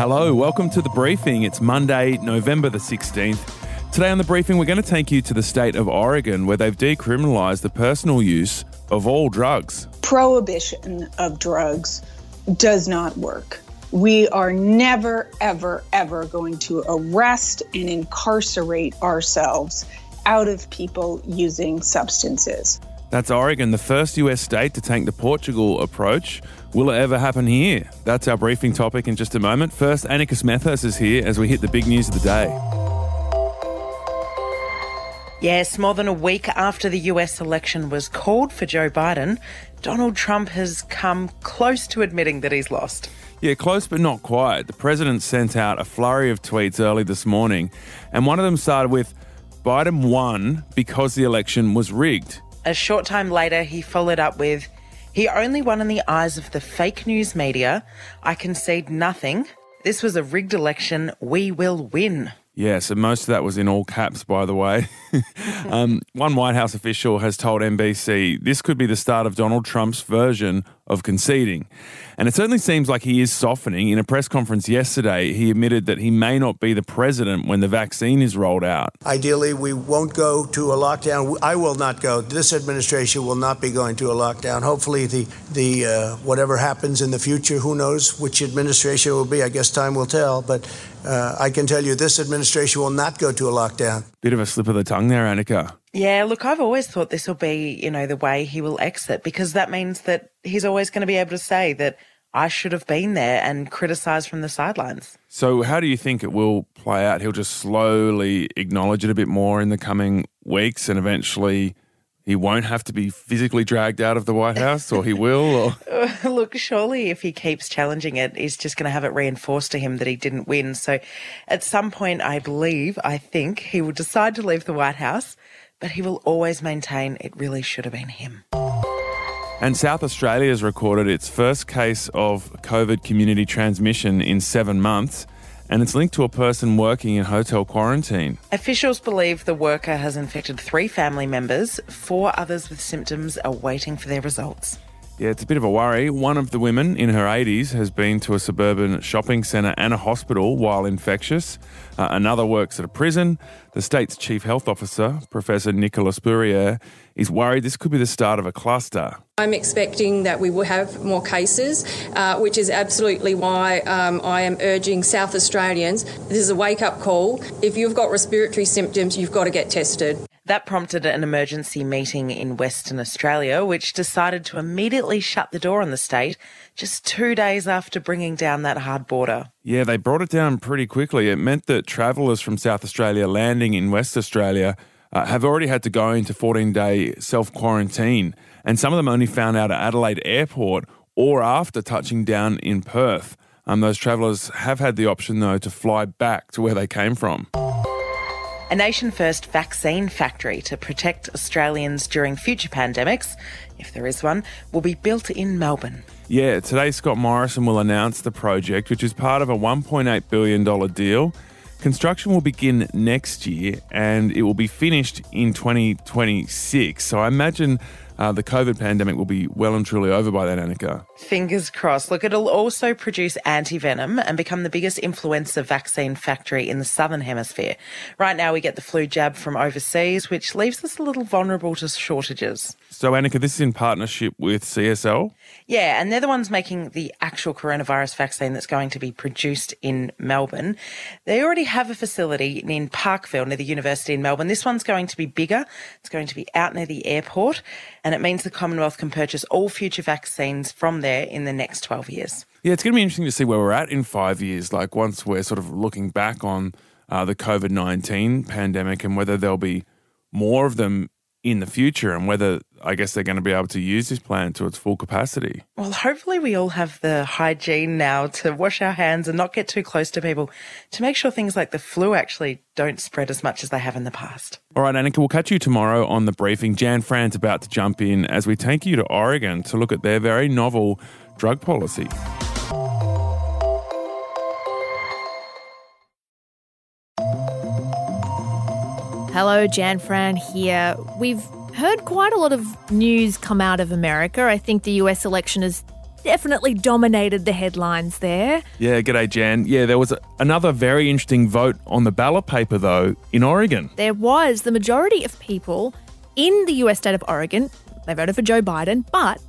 Hello, welcome to The Briefing. It's Monday, November the 16th. Today on The Briefing, we're going to take you to the state of Oregon, where they've decriminalised the personal use of all drugs. Prohibition of drugs does not work. We are never, ever, ever going to arrest and incarcerate ourselves out of people using substances. That's Oregon, the first US state to take the Portugal approach. Will it ever happen here? That's our briefing topic in just a moment. First, Anarchus Mathos is here as we hit the big news of the day. Yes, more than a week after the US election was called for Joe Biden, Donald Trump has come close to admitting that he's lost. Yeah, close but not quite. The president sent out a flurry of tweets early this morning, and one of them started with, "Biden won because the election was rigged." A short time later, he followed up with, "He only won in the eyes of the fake news media. I concede nothing. This was a rigged election. We will win." Yes, and most of that was in all caps, by the way. One White House official has told NBC this could be the start of Donald Trump's version of conceding. And it certainly seems like he is softening. In a press conference yesterday, he admitted that he may not be the president when the vaccine is rolled out. Ideally, we won't go to a lockdown. I will not go. This administration will not be going to a lockdown. Hopefully, whatever happens in the future, who knows which administration it will be. I guess time will tell. But I can tell you this administration will not go to a lockdown. Bit of a slip of the tongue there, Annika. Yeah, look, I've always thought this will be, the way he will exit, because that means that he's always going to be able to say that I should have been there and criticise from the sidelines. So how do you think it will play out? He'll just slowly acknowledge it a bit more in the coming weeks, and eventually he won't have to be physically dragged out of the White House, or he will? Or... Look, surely if he keeps challenging it, he's just going to have it reinforced to him that he didn't win. So at some point, I think, he will decide to leave the White House, but he will always maintain it really should have been him. And South Australia has recorded its first case of COVID community transmission in 7 months, and it's linked to a person working in hotel quarantine. Officials believe the worker has infected 3 family members. 4 others with symptoms are waiting for their results. Yeah, it's a bit of a worry. One of the women, in her 80s, has been to a suburban shopping centre and a hospital while infectious. Another works at a prison. The state's chief health officer, Professor Nicola Spurrier, is worried this could be the start of a cluster. I'm expecting that we will have more cases, which is absolutely why I am urging South Australians, this is a wake-up call. If you've got respiratory symptoms, you've got to get tested. That prompted an emergency meeting in Western Australia, which decided to immediately shut the door on the state just 2 days after bringing down that hard border. Yeah, they brought it down pretty quickly. It meant that travellers from South Australia landing in West Australia have already had to go into 14-day self-quarantine, and some of them only found out at Adelaide Airport or after touching down in Perth. Those travellers have had the option, though, to fly back to where they came from. A nation-first vaccine factory to protect Australians during future pandemics, if there is one, will be built in Melbourne. Yeah, today Scott Morrison will announce the project, which is part of a $1.8 billion deal. Construction will begin next year and it will be finished in 2026. So I imagine the COVID pandemic will be well and truly over by then, Annika. Fingers crossed. Look, it'll also produce anti-venom and become the biggest influenza vaccine factory in the Southern Hemisphere. Right now we get the flu jab from overseas, which leaves us a little vulnerable to shortages. So, Annika, this is in partnership with CSL? Yeah, and they're the ones making the actual coronavirus vaccine that's going to be produced in Melbourne. They already have a facility in Parkville near the university in Melbourne. This one's going to be bigger. It's going to be out near the airport, and it means the Commonwealth can purchase all future vaccines from there in the next 12 years. Yeah, it's going to be interesting to see where we're at in 5 years, like once we're sort of looking back on the COVID-19 pandemic and whether there'll be more of them in the future and whether, I guess, they're going to be able to use this plan to its full capacity. Well, hopefully we all have the hygiene now to wash our hands and not get too close to people to make sure things like the flu actually don't spread as much as they have in the past. All right, Annika, we'll catch you tomorrow on The Briefing. Jan Fran's about to jump in as we take you to Oregon to look at their very novel drug policy. Hello, Jan Fran here. We've heard quite a lot of news come out of America. I think the US election has definitely dominated the headlines there. Yeah, g'day, Jan. Yeah, there was another very interesting vote on the ballot paper, though, in Oregon. There was. The majority of people in the US state of Oregon, they voted for Joe Biden, but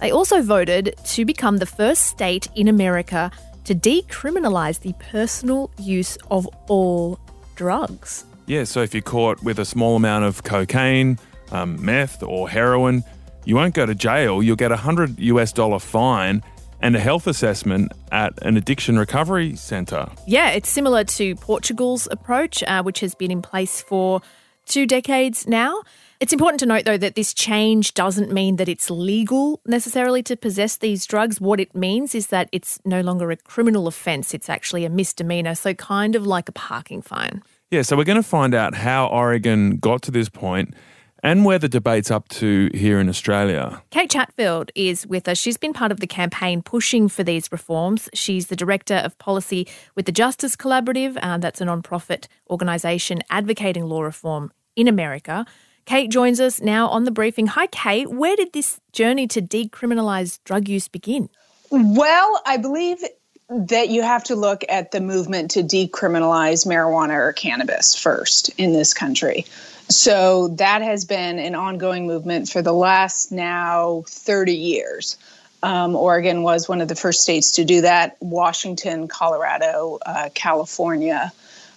they also voted to become the first state in America to decriminalise the personal use of all drugs. Yeah, so if you're caught with a small amount of cocaine, meth or heroin, you won't go to jail. You'll get $100 fine and a health assessment at an addiction recovery centre. Yeah, it's similar to Portugal's approach, which has been in place for 2 decades now. It's important to note, though, that this change doesn't mean that it's legal necessarily to possess these drugs. What it means is that it's no longer a criminal offence. It's actually a misdemeanour, so kind of like a parking fine. Yeah, so we're going to find out how Oregon got to this point and where the debate's up to here in Australia. Kate Chatfield is with us. She's been part of the campaign pushing for these reforms. She's the Director of Policy with the Justice Collaborative, and that's a non-profit organisation advocating law reform in America. Kate joins us now on The Briefing. Hi, Kate. Where did this journey to decriminalise drug use begin? Well, I believe that you have to look at the movement to decriminalize marijuana or cannabis first in this country. So that has been an ongoing movement for the last now 30 years. Oregon was one of the first states to do that. Washington, Colorado, California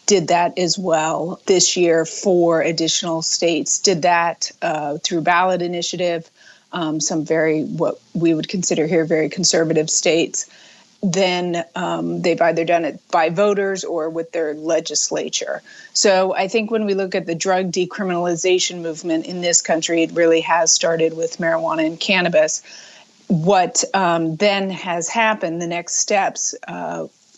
did that as well. This year, 4 additional states did that through ballot initiative, some very, what we would consider here, very conservative states. Then they've either done it by voters or with their legislature. So I think when we look at the drug decriminalization movement in this country, it really has started with marijuana and cannabis. What then has happened, the next steps,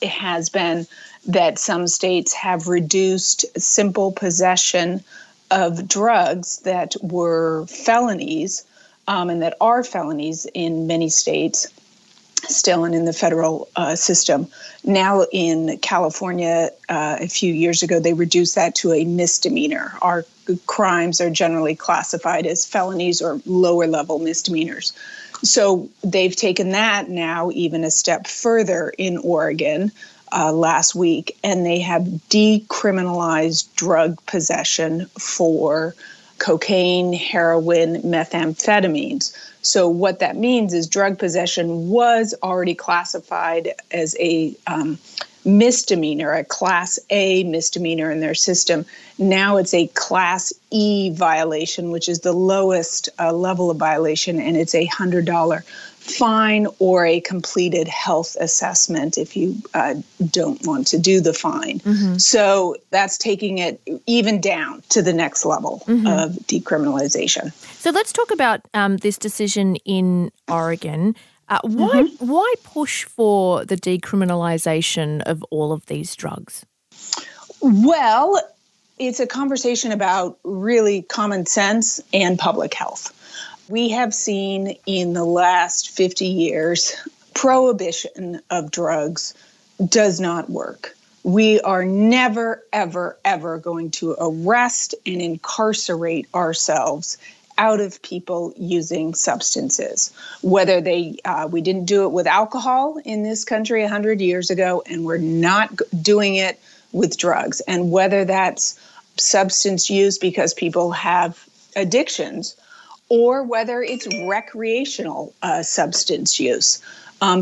has been that some states have reduced simple possession of drugs that were felonies and that are felonies in many states still, and in the federal system. Now in California, a few years ago, they reduced that to a misdemeanor. Our crimes are generally classified as felonies or lower level misdemeanors. So they've taken that now even a step further in Oregon last week, and they have decriminalized drug possession for cocaine, heroin, methamphetamines. So what that means is drug possession was already classified as a misdemeanor, a Class A misdemeanor in their system. Now it's a Class E violation, which is the lowest level of violation, and it's a $100 fine or a completed health assessment if you don't want to do the fine. Mm-hmm. So that's taking it even down to the next level of decriminalization. So let's talk about this decision in Oregon. Why push for the decriminalization of all of these drugs? Well, it's a conversation about really common sense and public health. We have seen in the last 50 years, prohibition of drugs does not work. We are never, ever, ever going to arrest and incarcerate ourselves out of people using substances. Whether they, we didn't do it with alcohol in this country 100 years ago, and we're not doing it with drugs. And whether that's substance use because people have addictions, or whether it's recreational substance use.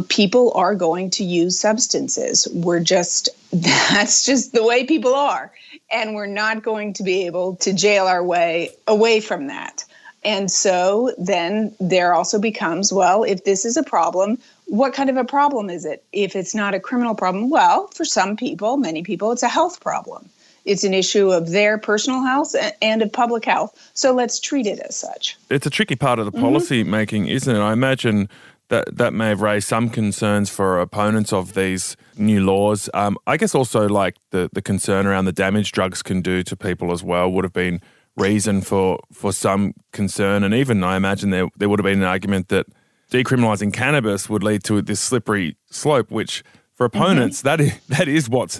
People are going to use substances. That's just the way people are. And we're not going to be able to jail our way away from that. And so then there also becomes, well, if this is a problem, what kind of a problem is it? If it's not a criminal problem, well, for some people, many people, it's a health problem. It's an issue of their personal health and of public health. So let's treat it as such. It's a tricky part of the policy making, isn't it? I imagine that may have raised some concerns for opponents of these new laws. I guess also like the concern around the damage drugs can do to people as well would have been reason for some concern. And even I imagine there would have been an argument that decriminalising cannabis would lead to this slippery slope, which for opponents, that is what's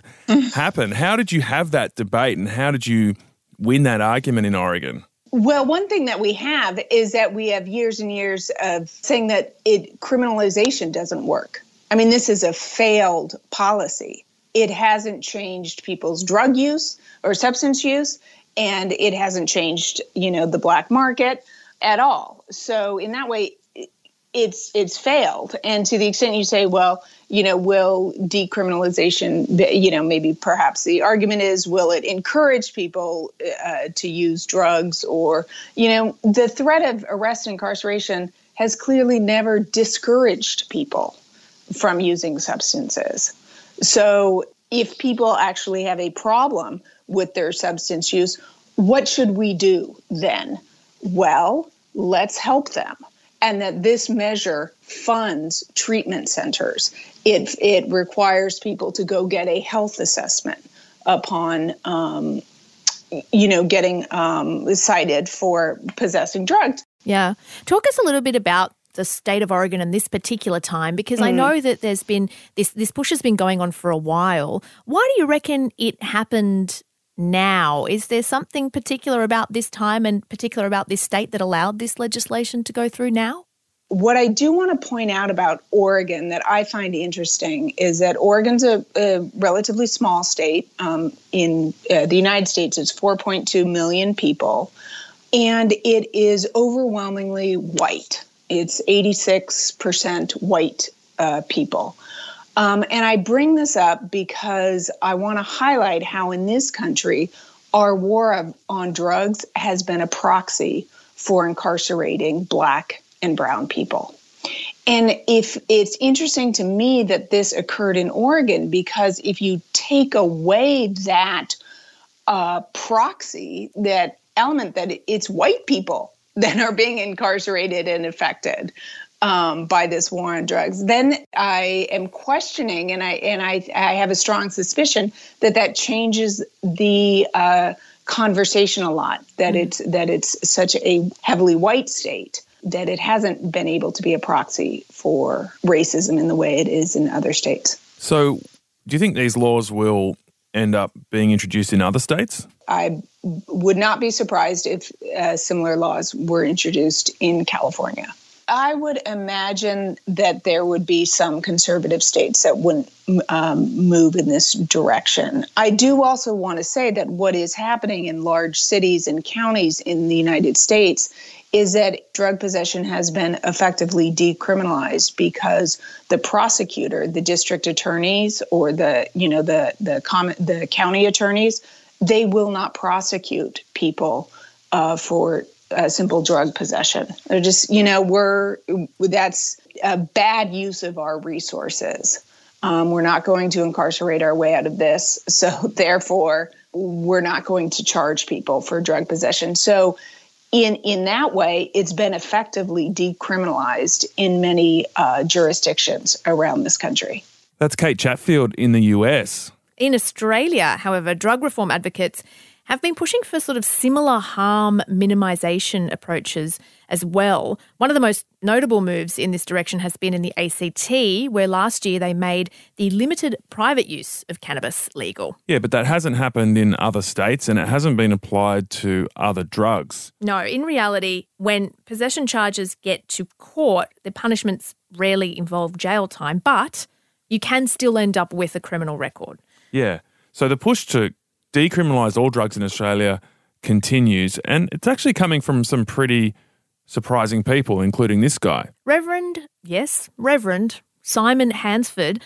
happened. How did you have that debate and how did you win that argument in Oregon? Well, one thing that we have is that we have years and years of saying that criminalization doesn't work. I mean, this is a failed policy. It hasn't changed people's drug use or substance use, and it hasn't changed, the black market at all. So in that way, it's failed. And to the extent you say, well, will decriminalization, maybe perhaps the argument is, will it encourage people to use drugs or, the threat of arrest and incarceration has clearly never discouraged people from using substances. So if people actually have a problem with their substance use, what should we do then? Well, let's help them. And that this measure funds treatment centers. It requires people to go get a health assessment upon, getting cited for possessing drugs. Yeah. Talk us a little bit about the state of Oregon in this particular time, because I know that there's been this push has been going on for a while. Why do you reckon it happened now? Is there something particular about this time and particular about this state that allowed this legislation to go through now? What I do want to point out about Oregon that I find interesting is that Oregon's a relatively small state. In the United States, it's 4.2 million people, and it is overwhelmingly white. It's 86% white people. And I bring this up because I want to highlight how in this country, our war on drugs has been a proxy for incarcerating black and brown people. And if it's interesting to me that this occurred in Oregon, because if you take away that proxy, that element that it's white people that are being incarcerated and affected by this war on drugs, then I am questioning, and I have a strong suspicion that changes the conversation a lot. That it's such a heavily white state that it hasn't been able to be a proxy for racism in the way it is in other states. So, do you think these laws will end up being introduced in other states? I would not be surprised if similar laws were introduced in California. I would imagine that there would be some conservative states that wouldn't move in this direction. I do also want to say that what is happening in large cities and counties in the United States is that drug possession has been effectively decriminalized because the prosecutor, the district attorneys, or the county attorneys, they will not prosecute people for simple drug possession. They're just, that's a bad use of our resources. We're not going to incarcerate our way out of this. So therefore, we're not going to charge people for drug possession. So in that way, it's been effectively decriminalized in many jurisdictions around this country. That's Kate Chatfield in the US. In Australia, however, drug reform advocates have been pushing for sort of similar harm minimisation approaches as well. One of the most notable moves in this direction has been in the ACT, where last year they made the limited private use of cannabis legal. Yeah, but that hasn't happened in other states and it hasn't been applied to other drugs. No, in reality, when possession charges get to court, the punishments rarely involve jail time, but you can still end up with a criminal record. Yeah, so the push to decriminalise all drugs in Australia continues, and it's actually coming from some pretty surprising people, including this guy. Reverend Simon Hansford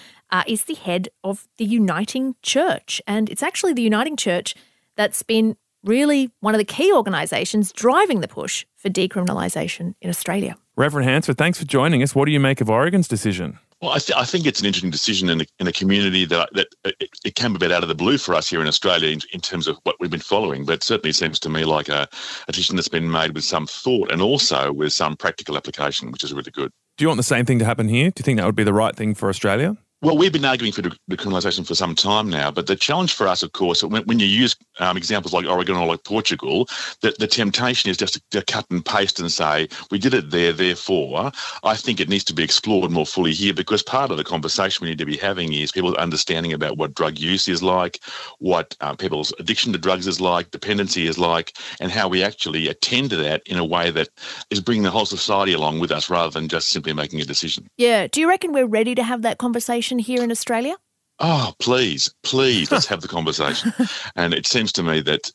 is the head of the Uniting Church, and it's actually the Uniting Church that's been really one of the key organisations driving the push for decriminalisation in Australia. Reverend Hansford, thanks for joining us. What do you make of Oregon's decision? Well, I think it's an interesting decision in a community that it came a bit out of the blue for us here in Australia in terms of what we've been following, but certainly seems to me like a decision that's been made with some thought and also with some practical application, which is really good. Do you want the same thing to happen here? Do you think that would be the right thing for Australia? Well, we've been arguing for decriminalisation for some time now, but the challenge for us, of course, when you use examples like Oregon or like Portugal, that the temptation is just to cut and paste and say, we did it there, therefore. I think it needs to be explored more fully here, because part of the conversation we need to be having is people's understanding about what drug use is like, what people's addiction to drugs is like, dependency is like, and how we actually attend to that in a way that is bringing the whole society along with us rather than just simply making a decision. Yeah. Do you reckon we're ready to have that conversation here in Australia? Oh, please, let's have the conversation. And it seems to me that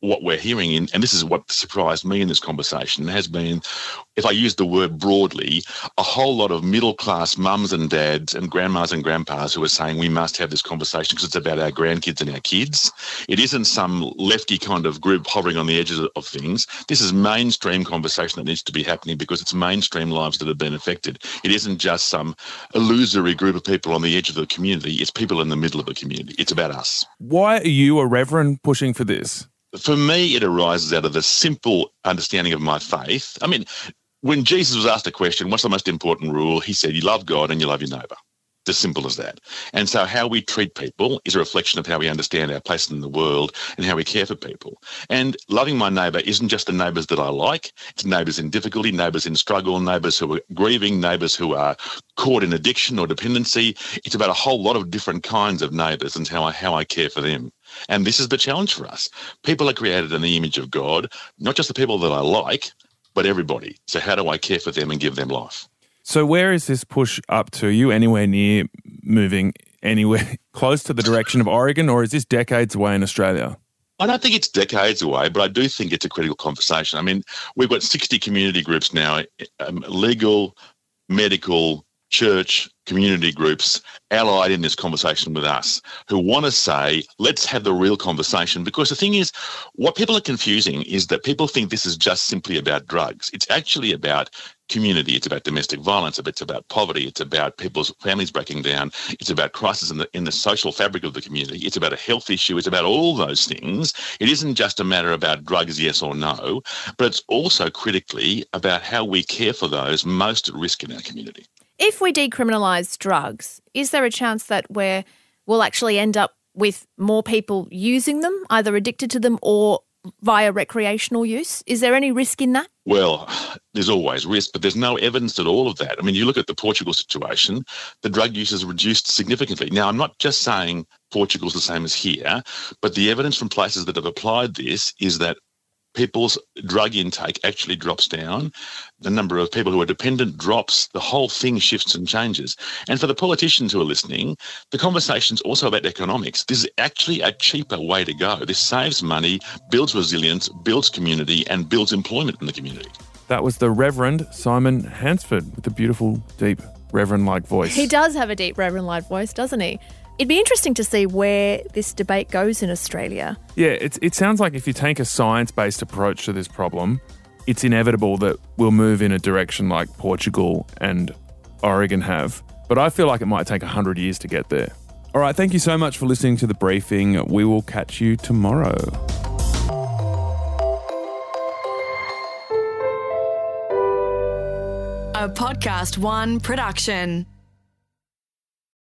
what we're hearing, and this is what surprised me in this conversation, has been, if I use the word broadly, a whole lot of middle-class mums and dads and grandmas and grandpas who are saying we must have this conversation because it's about our grandkids and our kids. It isn't some lefty kind of group hovering on the edges of things. This is mainstream conversation that needs to be happening because it's mainstream lives that have been affected. It isn't just some illusory group of people on the edge of the community. It's people in the middle of the community. It's about us. Why are you, a reverend, pushing for this? For me, it arises out of the simple understanding of my faith. I mean, when Jesus was asked a question, what's the most important rule? He said, you love God and you love your neighbour. It's as simple as that. And so how we treat people is a reflection of how we understand our place in the world and how we care for people. And loving my neighbour isn't just the neighbours that I like. It's neighbours in difficulty, neighbours in struggle, neighbours who are grieving, neighbours who are caught in addiction or dependency. It's about a whole lot of different kinds of neighbours and how I care for them. And this is the challenge for us. People are created in the image of God, not just the people that I like, but everybody. So how do I care for them and give them life? So where is this push up to? Are you anywhere near moving anywhere close to the direction of Oregon, or is this decades away in Australia? I don't think it's decades away, but I do think it's a critical conversation. I mean, we've got 60 community groups now, legal, medical, church, community groups allied in this conversation with us who want to say, let's have the real conversation. Because the thing is, what people are confusing is that people think this is just simply about drugs. It's actually about community. It's about domestic violence. It's about poverty. It's about people's families breaking down. It's about crisis in the social fabric of the community. It's about a health issue. It's about all those things. It isn't just a matter about drugs, yes or no, but it's also critically about how we care for those most at risk in our community. If we decriminalise drugs, is there a chance that we'll actually end up with more people using them, either addicted to them or via recreational use? Is there any risk in that? Well, there's always risk, but there's no evidence at all of that. I mean, you look at the Portugal situation, the drug use has reduced significantly. Now, I'm not just saying Portugal's the same as here, but the evidence from places that have applied this is that people's drug intake actually drops down. The number of people who are dependent drops. The whole thing shifts and changes. And for the politicians who are listening, the conversation's also about economics. This is actually a cheaper way to go. This saves money, builds resilience, builds community, and builds employment in the community. That was the Reverend Simon Hansford with a beautiful, deep, reverend-like voice. He does have a deep reverend-like voice, doesn't he? It'd be interesting to see where this debate goes in Australia. Yeah, it sounds like if you take a science-based approach to this problem, it's inevitable that we'll move in a direction like Portugal and Oregon have. But I feel like it might take 100 years to get there. All right, thank you so much for listening to The Briefing. We will catch you tomorrow. A Podcast One production.